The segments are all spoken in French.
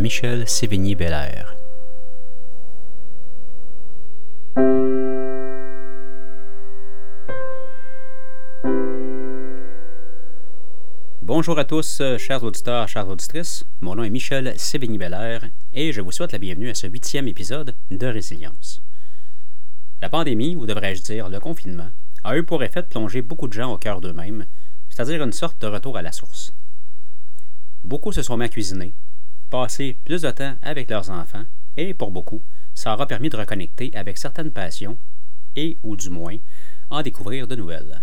Michel Sévigny-Belaire. Bonjour à tous, chers auditeurs, chères auditrices. Mon nom est Michel Sévigny-Belaire et je vous souhaite la bienvenue à ce 8e épisode de Résilience. La pandémie, ou devrais-je dire le confinement, a eu pour effet de plonger beaucoup de gens au cœur d'eux-mêmes, c'est-à-dire une sorte de retour à la source. Beaucoup se sont mis à cuisiner, passé plus de temps avec leurs enfants et, pour beaucoup, ça aura permis de reconnecter avec certaines passions et, ou du moins, en découvrir de nouvelles.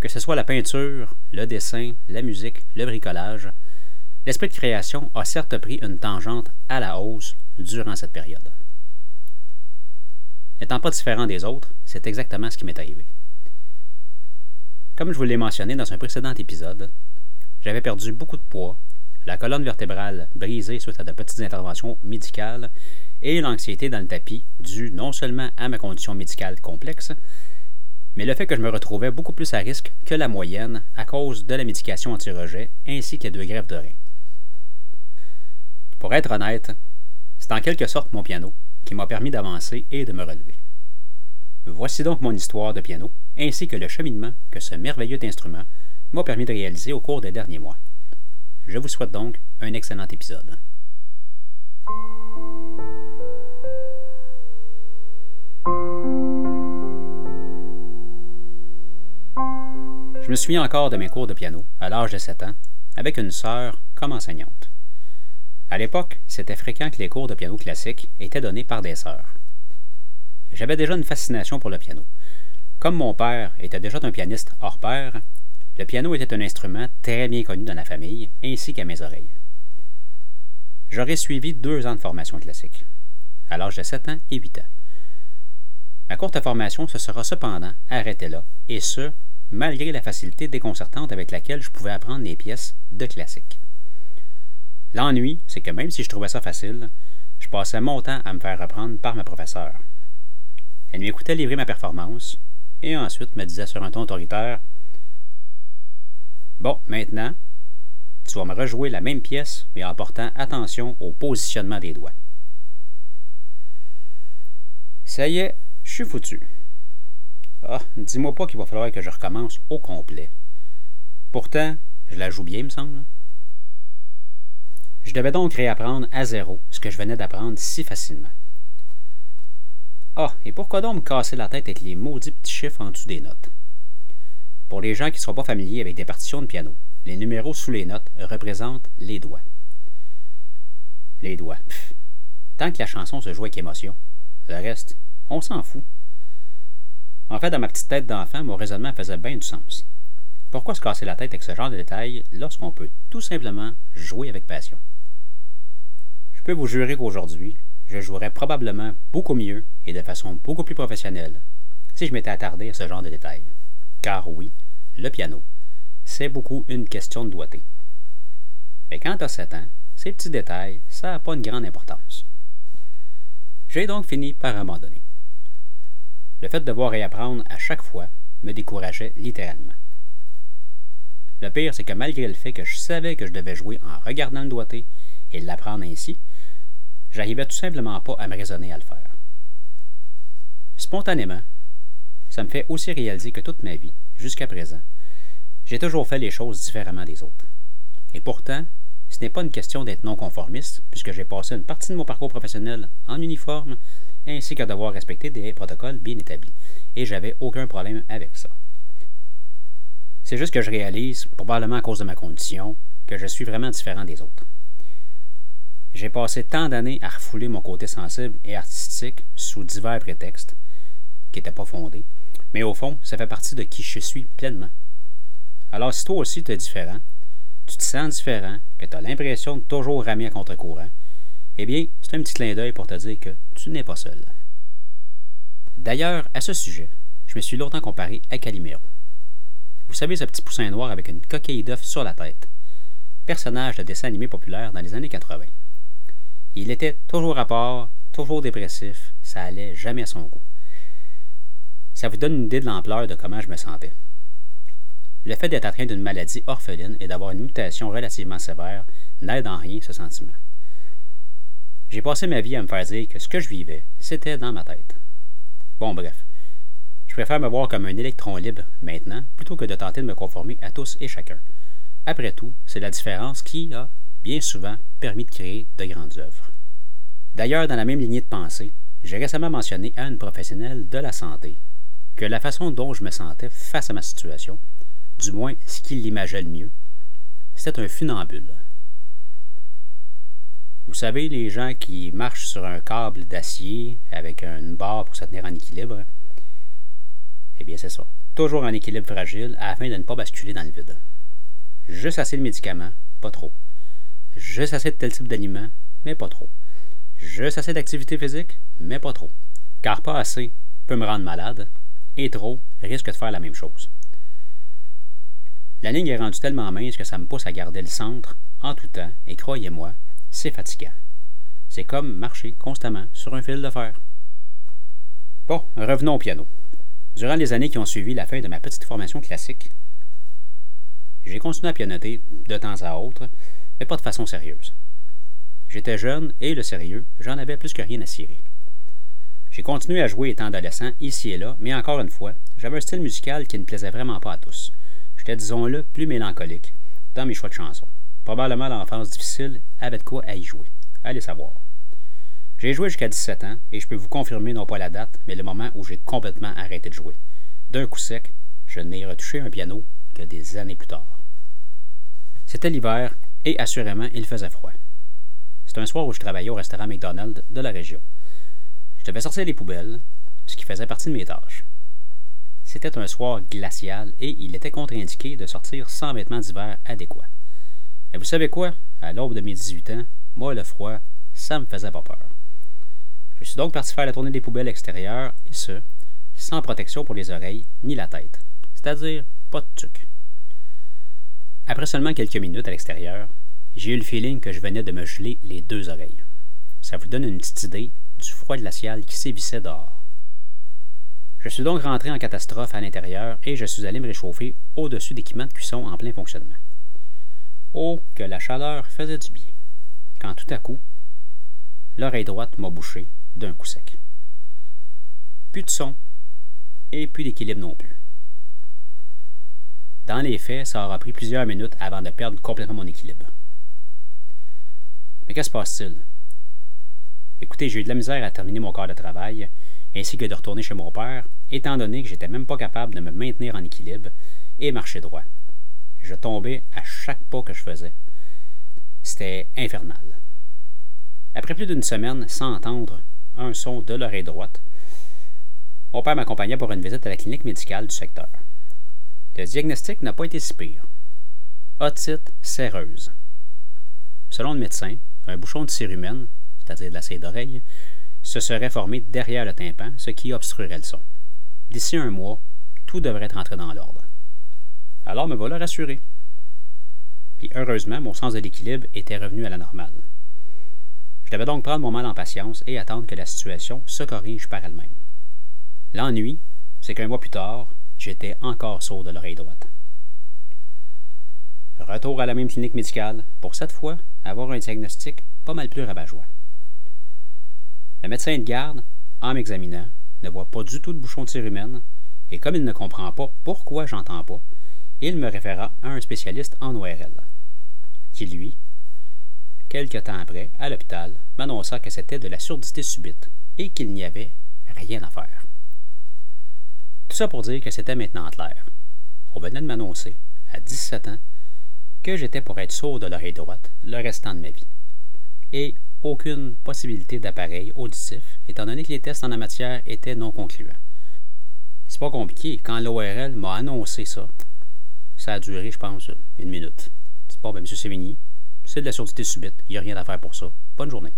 Que ce soit la peinture, le dessin, la musique, le bricolage, l'esprit de création a certes pris une tangente à la hausse durant cette période. N'étant pas différent des autres, c'est exactement ce qui m'est arrivé. Comme je vous l'ai mentionné dans un précédent épisode, j'avais perdu beaucoup de poids, la colonne vertébrale brisée suite à de petites interventions médicales et l'anxiété dans le tapis due non seulement à ma condition médicale complexe, mais le fait que je me retrouvais beaucoup plus à risque que la moyenne à cause de la médication anti-rejet ainsi que de greffes de reins. Pour être honnête, c'est en quelque sorte mon piano qui m'a permis d'avancer et de me relever. Voici donc mon histoire de piano ainsi que le cheminement que ce merveilleux instrument m'a permis de réaliser au cours des derniers mois. Je vous souhaite donc un excellent épisode. Je me souviens encore de mes cours de piano, à l'âge de 7 ans, avec une sœur comme enseignante. À l'époque, c'était fréquent que les cours de piano classique étaient donnés par des sœurs. J'avais déjà une fascination pour le piano. Comme mon père était déjà un pianiste hors pair, le piano était un instrument très bien connu dans la famille, ainsi qu'à mes oreilles. J'aurais suivi 2 ans de formation classique, à l'âge de 7 ans et 8 ans. Ma courte formation se sera cependant arrêtée là, et ce, malgré la facilité déconcertante avec laquelle je pouvais apprendre les pièces de classique. L'ennui, c'est que même si je trouvais ça facile, je passais mon temps à me faire reprendre par ma professeure. Elle m'écoutait livrer ma performance et ensuite me disait sur un ton autoritaire « Bon, maintenant, tu vas me rejouer la même pièce, mais en portant attention au positionnement des doigts. » Ça y est, je suis foutu. Ah, dis-moi pas qu'il va falloir que je recommence au complet. Pourtant, je la joue bien, me semble. Je devais donc réapprendre à zéro ce que je venais d'apprendre si facilement. Ah, et pourquoi donc me casser la tête avec les maudits petits chiffres en dessous des notes? Pour les gens qui ne seront pas familiers avec des partitions de piano, les numéros sous les notes représentent les doigts. Les doigts. Pff. Tant que la chanson se joue avec émotion, le reste, on s'en fout. En fait, dans ma petite tête d'enfant, mon raisonnement faisait bien du sens. Pourquoi se casser la tête avec ce genre de détails lorsqu'on peut tout simplement jouer avec passion? Je peux vous jurer qu'aujourd'hui, je jouerais probablement beaucoup mieux et de façon beaucoup plus professionnelle si je m'étais attardé à ce genre de détails. Car oui, le piano, c'est beaucoup une question de doigté. Mais quand t'as 7 ans, ces petits détails, ça n'a pas une grande importance. J'ai donc fini par abandonner. Le fait de devoir réapprendre à chaque fois me décourageait littéralement. Le pire, c'est que malgré le fait que je savais que je devais jouer en regardant le doigté et l'apprendre ainsi, j'arrivais tout simplement pas à me raisonner à le faire. Spontanément, ça me fait aussi réaliser que toute ma vie, jusqu'à présent, j'ai toujours fait les choses différemment des autres. Et pourtant, ce n'est pas une question d'être non-conformiste, puisque j'ai passé une partie de mon parcours professionnel en uniforme, ainsi qu'à devoir respecter des protocoles bien établis. Et j'avais aucun problème avec ça. C'est juste que je réalise, probablement à cause de ma condition, que je suis vraiment différent des autres. J'ai passé tant d'années à refouler mon côté sensible et artistique sous divers prétextes, qui n'étaient pas fondés, mais au fond, ça fait partie de qui je suis pleinement. Alors si toi aussi tu es différent, tu te sens différent, que tu as l'impression de toujours ramer à contre-courant, eh bien, c'est un petit clin d'œil pour te dire que tu n'es pas seul. D'ailleurs, à ce sujet, je me suis longtemps comparé à Calimero. Vous savez ce petit poussin noir avec une coquille d'œuf sur la tête, personnage de dessin animé populaire dans les années 80. Il était toujours à part, toujours dépressif, ça allait jamais à son goût. Ça vous donne une idée de l'ampleur de comment je me sentais. Le fait d'être atteint d'une maladie orpheline et d'avoir une mutation relativement sévère n'aide en rien ce sentiment. J'ai passé ma vie à me faire dire que ce que je vivais, c'était dans ma tête. Bon, bref. Je préfère me voir comme un électron libre maintenant, plutôt que de tenter de me conformer à tous et chacun. Après tout, c'est la différence qui a, bien souvent, permis de créer de grandes œuvres. D'ailleurs, dans la même lignée de pensée, j'ai récemment mentionné à une professionnelle de la santé que la façon dont je me sentais face à ma situation, du moins ce qui l'imageait le mieux, c'était un funambule. Vous savez, les gens qui marchent sur un câble d'acier avec une barre pour se tenir en équilibre, eh bien c'est ça, toujours en équilibre fragile afin de ne pas basculer dans le vide. Juste assez de médicaments, pas trop. Juste assez de tel type d'aliments, mais pas trop. Juste assez d'activité physique, mais pas trop. Car pas assez peut me rendre malade et trop risque de faire la même chose. La ligne est rendue tellement mince que ça me pousse à garder le centre en tout temps et croyez-moi, c'est fatigant. C'est comme marcher constamment sur un fil de fer. Bon, revenons au piano. Durant les années qui ont suivi la fin de ma petite formation classique, j'ai continué à pianoter de temps à autre, mais pas de façon sérieuse. J'étais jeune et le sérieux, j'en avais plus que rien à cirer. J'ai continué à jouer étant adolescent, ici et là, mais encore une fois, j'avais un style musical qui ne plaisait vraiment pas à tous. J'étais, disons-le, plus mélancolique dans mes choix de chansons. Probablement l'enfance difficile avait de quoi à y jouer. Allez savoir. J'ai joué jusqu'à 17 ans et je peux vous confirmer non pas la date, mais le moment où j'ai complètement arrêté de jouer. D'un coup sec, je n'ai retouché un piano que des années plus tard. C'était l'hiver et assurément, il faisait froid. C'était un soir où je travaillais au restaurant McDonald's de la région. Je devais sortir les poubelles, ce qui faisait partie de mes tâches. C'était un soir glacial et il était contre-indiqué de sortir sans vêtements d'hiver adéquats. Mais vous savez quoi? À l'aube de mes 18 ans, moi le froid, ça me faisait pas peur. Je suis donc parti faire la tournée des poubelles extérieures, et ce, sans protection pour les oreilles ni la tête. C'est-à-dire, pas de tuque. Après seulement quelques minutes à l'extérieur, j'ai eu le feeling que je venais de me geler les deux oreilles. Ça vous donne une petite idée du froid glacial qui sévissait dehors. Je suis donc rentré en catastrophe à l'intérieur et je suis allé me réchauffer au-dessus d'équipements de cuisson en plein fonctionnement. Oh, que la chaleur faisait du bien, quand tout à coup, l'oreille droite m'a bouché d'un coup sec. Plus de son et plus d'équilibre non plus. Dans les faits, ça aura pris plusieurs minutes avant de perdre complètement mon équilibre. Mais qu'est-ce qui se passe-t-il? Écoutez, j'ai eu de la misère à terminer mon quart de travail, ainsi que de retourner chez mon père, étant donné que j'étais même pas capable de me maintenir en équilibre et marcher droit. Je tombais à chaque pas que je faisais. C'était infernal. Après plus d'une semaine sans entendre un son de l'oreille droite, mon père m'accompagnait pour une visite à la clinique médicale du secteur. Le diagnostic n'a pas été si pire. Otite séreuse. Selon le médecin, un bouchon de cérumen, c'est-à-dire de la cire d'oreille, se serait formé derrière le tympan, ce qui obstruerait le son. D'ici un mois, tout devrait être entré dans l'ordre. Alors me voilà rassuré. Puis heureusement, mon sens de l'équilibre était revenu à la normale. Je devais donc prendre mon mal en patience et attendre que la situation se corrige par elle-même. L'ennui, c'est qu'un mois plus tard, j'étais encore sourd de l'oreille droite. Retour à la même clinique médicale, pour cette fois, avoir un diagnostic pas mal plus rabat-joie. Le médecin de garde, en m'examinant, ne voit pas du tout de bouchon de cérumen et comme il ne comprend pas pourquoi j'entends pas, il me référa à un spécialiste en ORL, qui lui, quelque temps après, à l'hôpital, m'annonça que c'était de la surdité subite et qu'il n'y avait rien à faire. Tout ça pour dire que c'était maintenant clair. On venait de m'annoncer, à 17 ans, que j'étais pour être sourd de l'oreille droite le restant de ma vie. Et aucune possibilité d'appareil auditif, étant donné que les tests en la matière étaient non concluants. C'est pas compliqué, quand l'ORL m'a annoncé ça, ça a duré, je pense, une minute. C'est pas, M. Sévigny, c'est de la surdité subite, il n'y a rien à faire pour ça. Bonne journée.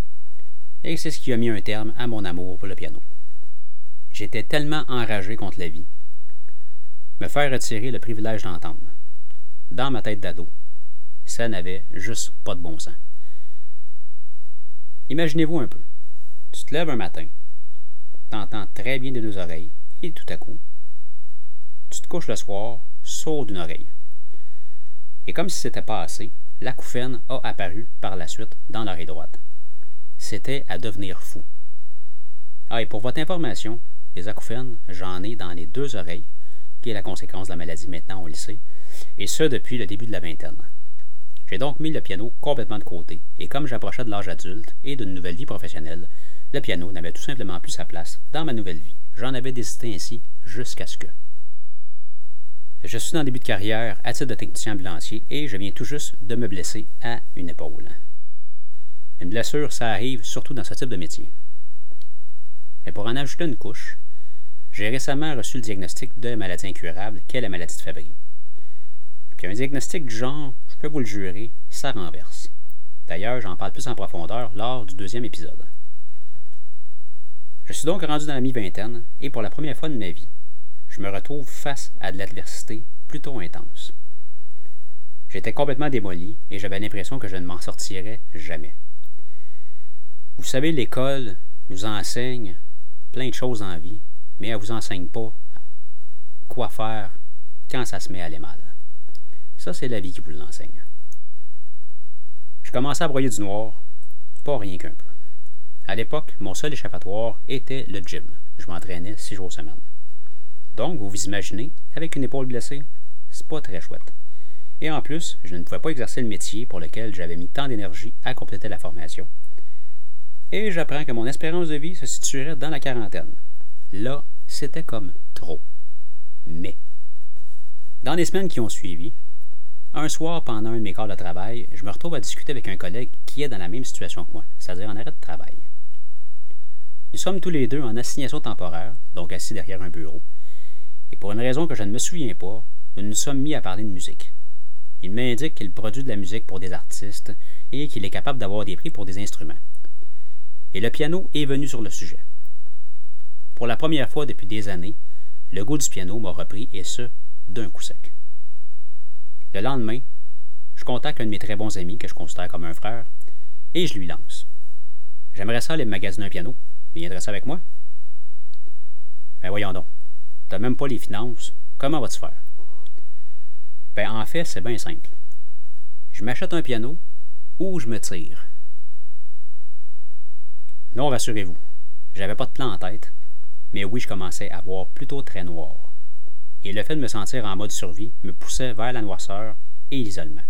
Et c'est ce qui a mis un terme à mon amour pour le piano. J'étais tellement enragé contre la vie. Me faire retirer le privilège d'entendre. Dans ma tête d'ado, ça n'avait juste pas de bon sens. Imaginez-vous un peu. Tu te lèves un matin, t'entends très bien des deux oreilles, et tout à coup, tu te couches le soir, sourd d'une oreille. Et comme si c'était pas assez, l'acouphène a apparu par la suite dans l'oreille droite. C'était à devenir fou. Ah, et pour votre information, les acouphènes, j'en ai dans les deux oreilles, qui est la conséquence de la maladie maintenant, on le sait, et ce depuis le début de la vingtaine. J'ai donc mis le piano complètement de côté, et comme j'approchais de l'âge adulte et d'une nouvelle vie professionnelle, le piano n'avait tout simplement plus sa place dans ma nouvelle vie. J'en avais décidé ainsi jusqu'à ce que... Je suis dans le début de carrière à titre de technicien ambulancier et je viens tout juste de me blesser à une épaule. Une blessure, ça arrive surtout dans ce type de métier. Mais pour en ajouter une couche, j'ai récemment reçu le diagnostic de maladie incurable qu'est la maladie de Fabry. Puis un diagnostic du genre, je peux vous le jurer, ça renverse. D'ailleurs, j'en parle plus en profondeur lors du deuxième épisode. Je suis donc rendu dans la mi-vingtaine et pour la première fois de ma vie, je me retrouve face à de l'adversité plutôt intense. J'étais complètement démoli et j'avais l'impression que je ne m'en sortirais jamais. Vous savez, l'école nous enseigne plein de choses en vie, mais elle ne vous enseigne pas quoi faire quand ça se met à aller mal. Ça, c'est la vie qui vous l'enseigne. Je commençais à broyer du noir, pas rien qu'un peu. À l'époque, mon seul échappatoire était le gym. Je m'entraînais 6 jours semaine. Donc, vous vous imaginez, avec une épaule blessée, c'est pas très chouette. Et en plus, je ne pouvais pas exercer le métier pour lequel j'avais mis tant d'énergie à compléter la formation. Et j'apprends que mon espérance de vie se situerait dans la quarantaine. Là, c'était comme trop. Mais, dans les semaines qui ont suivi, un soir, pendant un de mes quarts de travail, je me retrouve à discuter avec un collègue qui est dans la même situation que moi, c'est-à-dire en arrêt de travail. Nous sommes tous les deux en assignation temporaire, donc assis derrière un bureau. Et pour une raison que je ne me souviens pas, nous nous sommes mis à parler de musique. Il m'indique qu'il produit de la musique pour des artistes et qu'il est capable d'avoir des prix pour des instruments. Et le piano est venu sur le sujet. Pour la première fois depuis des années, le goût du piano m'a repris, et ce, d'un coup sec. Le lendemain, je contacte un de mes très bons amis que je considère comme un frère et je lui lance. J'aimerais ça aller me magasiner un piano. Viendrais ça avec moi? Ben voyons donc. T'as même pas les finances. Comment vas-tu faire? Ben en fait, c'est bien simple. Je m'achète un piano ou je me tire. Non, rassurez-vous, j'avais pas de plan en tête, mais oui, je commençais à voir plutôt très noir. Et le fait de me sentir en mode survie me poussait vers la noirceur et l'isolement.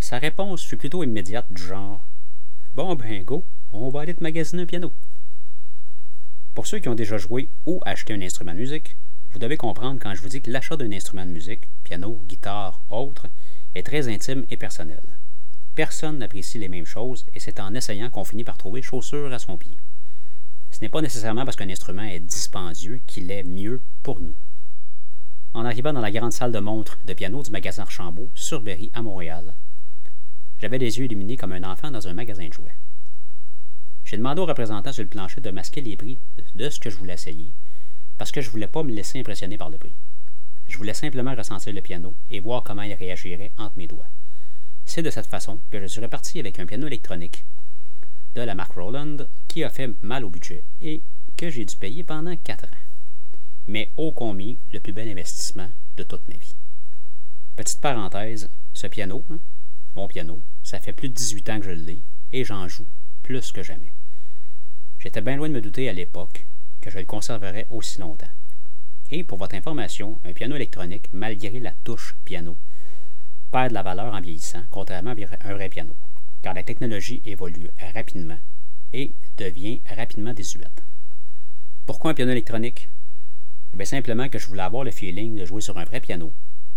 Sa réponse fut plutôt immédiate, du genre « Bon ben go, on va aller te magasiner un piano. » Pour ceux qui ont déjà joué ou acheté un instrument de musique, vous devez comprendre quand je vous dis que l'achat d'un instrument de musique, piano, guitare, autre, est très intime et personnel. Personne n'apprécie les mêmes choses et c'est en essayant qu'on finit par trouver chaussure à son pied. Ce n'est pas nécessairement parce qu'un instrument est dispendieux qu'il est mieux pour nous. En arrivant dans la grande salle de montre de piano du magasin Archambault, sur Berry, à Montréal, j'avais les yeux illuminés comme un enfant dans un magasin de jouets. J'ai demandé au représentant sur le plancher de masquer les prix de ce que je voulais essayer, parce que je ne voulais pas me laisser impressionner par le prix. Je voulais simplement ressentir le piano et voir comment il réagirait entre mes doigts. C'est de cette façon que je suis reparti avec un piano électronique de la marque Roland qui a fait mal au budget et que j'ai dû payer pendant 4 ans. Mais ô combien, le plus bel investissement de toute ma vie. Petite parenthèse, ce piano, mon piano, ça fait plus de 18 ans que je l'ai et j'en joue plus que jamais. J'étais bien loin de me douter à l'époque que je le conserverais aussi longtemps. Et pour votre information, un piano électronique, malgré la touche piano, perd de la valeur en vieillissant, contrairement à un vrai piano, car la technologie évolue rapidement et devient rapidement désuète. Pourquoi un piano électronique? Eh bien, simplement que je voulais avoir le feeling de jouer sur un vrai piano,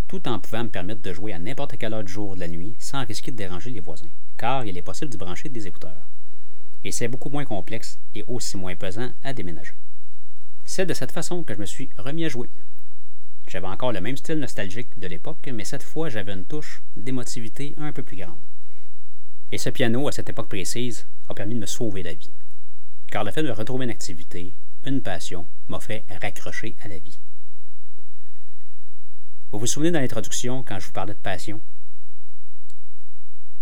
tout en pouvant me permettre de jouer à n'importe quelle heure du jour ou de la nuit sans risquer de déranger les voisins, car il est possible d'y brancher des écouteurs. Et c'est beaucoup moins complexe et aussi moins pesant à déménager. C'est de cette façon que je me suis remis à jouer. J'avais encore le même style nostalgique de l'époque, mais cette fois j'avais une touche d'émotivité un peu plus grande. Et ce piano, à cette époque précise, a permis de me sauver la vie, car le fait de retrouver une activité, une passion m'a fait raccrocher à la vie. Vous vous souvenez dans l'introduction quand je vous parlais de passion?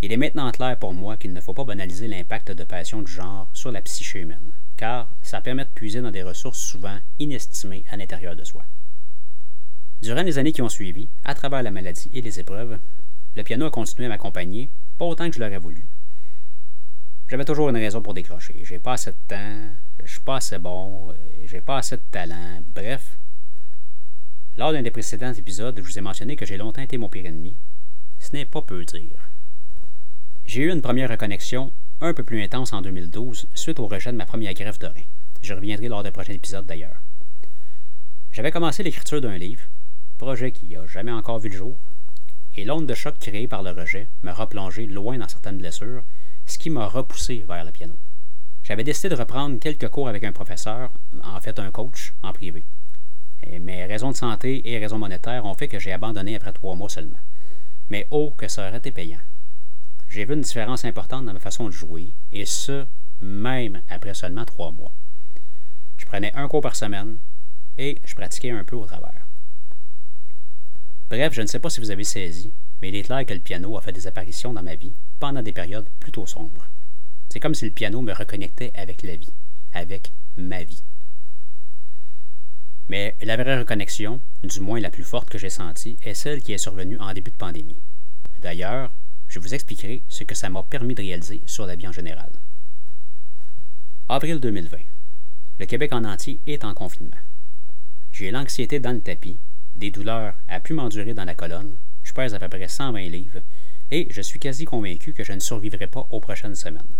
Il est maintenant clair pour moi qu'il ne faut pas banaliser l'impact de passion du genre sur la psyché humaine, car ça permet de puiser dans des ressources souvent inestimées à l'intérieur de soi. Durant les années qui ont suivi, à travers la maladie et les épreuves, Le piano a continué à m'accompagner, pas autant que je l'aurais voulu. J'avais toujours une raison pour décrocher. J'ai pas assez de temps, je suis pas assez bon, j'ai pas assez de talent, bref. Lors d'un des précédents épisodes, je vous ai mentionné que j'ai longtemps été mon pire ennemi. Ce n'est pas peu dire. J'ai eu une première reconnexion un peu plus intense en 2012 suite au rejet de ma première greffe de rein. Je reviendrai lors d'un prochain épisode d'ailleurs. J'avais commencé l'écriture d'un livre, projet qui n'a jamais encore vu le jour, et l'onde de choc créée par le rejet m'a replongé loin dans certaines blessures, ce qui m'a repoussé vers le piano. J'avais décidé de reprendre quelques cours avec un professeur, en fait un coach, en privé. Et mes raisons de santé et raisons monétaires ont fait que j'ai abandonné après 3 mois seulement. Mais oh, que ça aurait été payant! J'ai vu une différence importante dans ma façon de jouer, et ce, même après seulement 3 mois. Je prenais un cours par semaine, et je pratiquais un peu au travers. Bref, je ne sais pas si vous avez saisi, mais il est clair que le piano a fait des apparitions dans ma vie pendant des périodes plutôt sombres. C'est comme si le piano me reconnectait avec la vie, avec ma vie. Mais la vraie reconnexion, du moins la plus forte que j'ai sentie, est celle qui est survenue en début de pandémie. D'ailleurs, je vous expliquerai ce que ça m'a permis de réaliser sur la vie en général. Avril 2020. Le Québec en entier est en confinement. J'ai l'anxiété dans le tapis, des douleurs à pu m'endurer dans la colonne, je pèse à peu près 120 livres et je suis quasi convaincu que je ne survivrai pas aux prochaines semaines.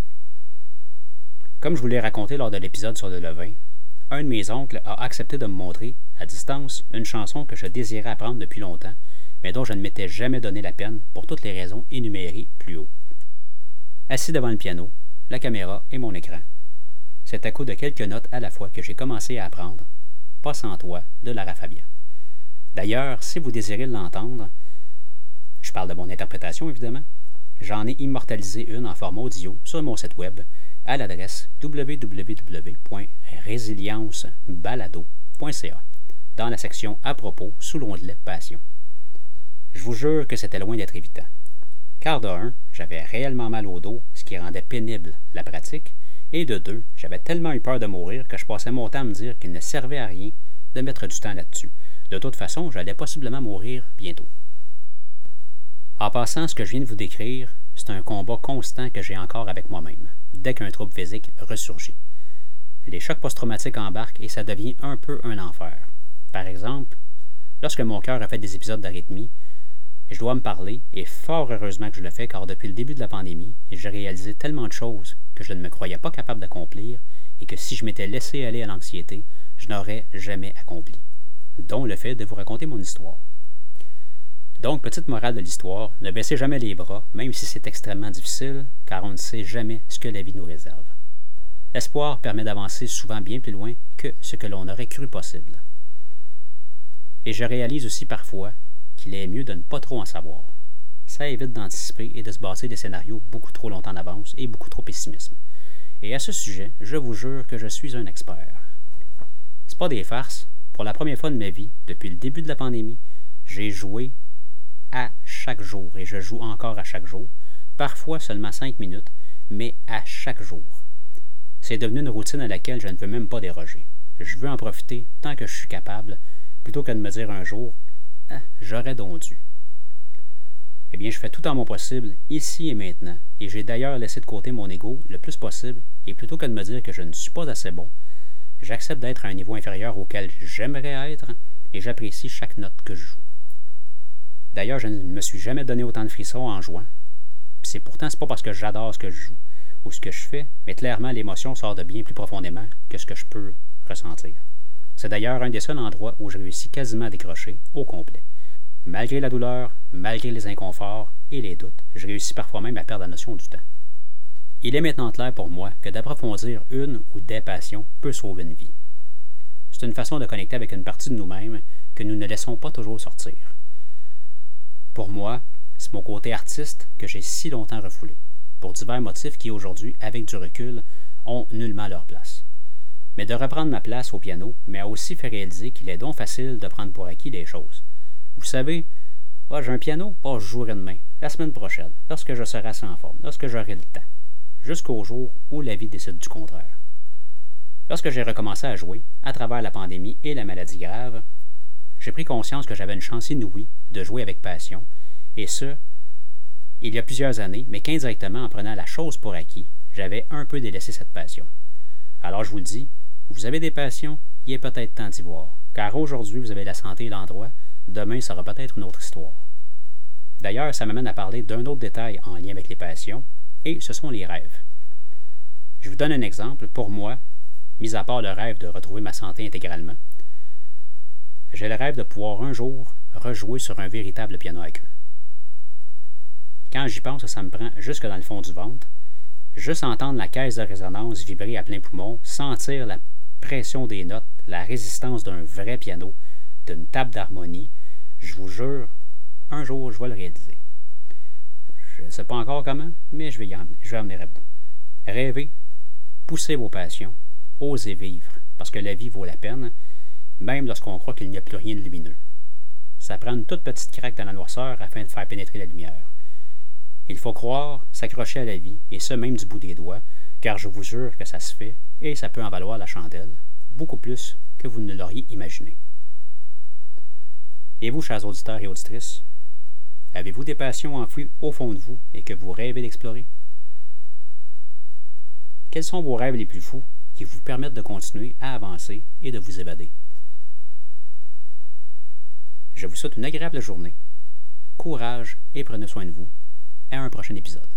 Comme je vous l'ai raconté lors de l'épisode sur le levain, un de mes oncles a accepté de me montrer, à distance, une chanson que je désirais apprendre depuis longtemps, mais dont je ne m'étais jamais donné la peine pour toutes les raisons énumérées plus haut. Assis devant le piano, la caméra et mon écran, c'est à coup de quelques notes à la fois que j'ai commencé à apprendre « Pas sans toi » de Lara Fabian. D'ailleurs, si vous désirez l'entendre, je parle de mon interprétation évidemment, j'en ai immortalisé une en format audio sur mon site web à l'adresse www.resiliencebalado.ca dans la section « À propos » sous l'onglet « Passion ». Je vous jure que c'était loin d'être évident. Car de 1, j'avais réellement mal au dos, ce qui rendait pénible la pratique, et de 2, j'avais tellement eu peur de mourir que je passais mon temps à me dire qu'il ne servait à rien de mettre du temps là-dessus. De toute façon, j'allais possiblement mourir bientôt. En passant, ce que je viens de vous décrire, c'est un combat constant que j'ai encore avec moi-même, dès qu'un trouble physique ressurgit. Les chocs post-traumatiques embarquent et ça devient un peu un enfer. Par exemple, lorsque mon cœur a fait des épisodes d'arythmie, je dois me parler, et fort heureusement que je le fais, car depuis le début de la pandémie, j'ai réalisé tellement de choses que je ne me croyais pas capable d'accomplir et que si je m'étais laissé aller à l'anxiété, je n'aurais jamais accompli, dont le fait de vous raconter mon histoire. Donc, petite morale de l'histoire, ne baissez jamais les bras, même si c'est extrêmement difficile, car on ne sait jamais ce que la vie nous réserve. L'espoir permet d'avancer souvent bien plus loin que ce que l'on aurait cru possible. Et je réalise aussi parfois qu'il est mieux de ne pas trop en savoir. Ça évite d'anticiper et de se baser des scénarios beaucoup trop longtemps en avance et beaucoup trop pessimisme. Et à ce sujet, je vous jure que je suis un expert. C'est pas des farces. Pour la première fois de ma vie, depuis le début de la pandémie, j'ai joué à chaque jour et je joue encore à chaque jour, parfois seulement 5 minutes, mais à chaque jour. C'est devenu une routine à laquelle je ne veux même pas déroger. Je veux en profiter tant que je suis capable, plutôt que de me dire un jour « j'aurais donc dû ». Eh bien, je fais tout en mon possible, ici et maintenant, et j'ai d'ailleurs laissé de côté mon ego le plus possible, et plutôt que de me dire que je ne suis pas assez bon, j'accepte d'être à un niveau inférieur auquel j'aimerais être, et j'apprécie chaque note que je joue. D'ailleurs, je ne me suis jamais donné autant de frissons en jouant. C'est pourtant, c'est pas parce que j'adore ce que je joue, ou ce que je fais, mais clairement, l'émotion sort de bien plus profondément que ce que je peux ressentir. C'est d'ailleurs un des seuls endroits où je réussis quasiment à décrocher au complet. Malgré la douleur, malgré les inconforts et les doutes, je réussis parfois même à perdre la notion du temps. Il est maintenant clair pour moi que d'approfondir une ou des passions peut sauver une vie. C'est une façon de connecter avec une partie de nous-mêmes que nous ne laissons pas toujours sortir. Pour moi, c'est mon côté artiste que j'ai si longtemps refoulé, pour divers motifs qui aujourd'hui, avec du recul, ont nullement leur place. Mais de reprendre ma place au piano m'a aussi fait réaliser qu'il est donc facile de prendre pour acquis les choses. Vous savez, j'ai un piano, je jouerai demain, la semaine prochaine, lorsque je serai assez en forme, lorsque j'aurai le temps, jusqu'au jour où la vie décide du contraire. Lorsque j'ai recommencé à jouer, à travers la pandémie et la maladie grave, j'ai pris conscience que j'avais une chance inouïe de jouer avec passion, et ce, il y a plusieurs années, mais qu'indirectement en prenant la chose pour acquis, j'avais un peu délaissé cette passion. Alors je vous le dis, vous avez des passions, il est peut-être temps d'y voir, car aujourd'hui vous avez la santé et l'endroit, demain ça sera peut-être une autre histoire. D'ailleurs, ça m'amène à parler d'un autre détail en lien avec les passions, et ce sont les rêves. Je vous donne un exemple, pour moi, mis à part le rêve de retrouver ma santé intégralement, j'ai le rêve de pouvoir un jour rejouer sur un véritable piano à queue. Quand j'y pense, ça me prend jusque dans le fond du ventre, juste entendre la caisse de résonance vibrer à plein poumon, sentir la pression des notes, la résistance d'un vrai piano, d'une table d'harmonie, je vous jure, un jour je vais le réaliser. Je ne sais pas encore comment, mais je vais amener à bout. Rêvez, poussez vos passions, osez vivre, parce que la vie vaut la peine, même lorsqu'on croit qu'il n'y a plus rien de lumineux. Ça prend une toute petite craque dans la noirceur afin de faire pénétrer la lumière. Il faut croire, s'accrocher à la vie, et ce même du bout des doigts, car je vous jure que ça se fait, et ça peut en valoir la chandelle, beaucoup plus que vous ne l'auriez imaginé. Et vous, chers auditeurs et auditrices, avez-vous des passions enfouies au fond de vous et que vous rêvez d'explorer? Quels sont vos rêves les plus fous qui vous permettent de continuer à avancer et de vous évader? Je vous souhaite une agréable journée. Courage et prenez soin de vous. À un prochain épisode.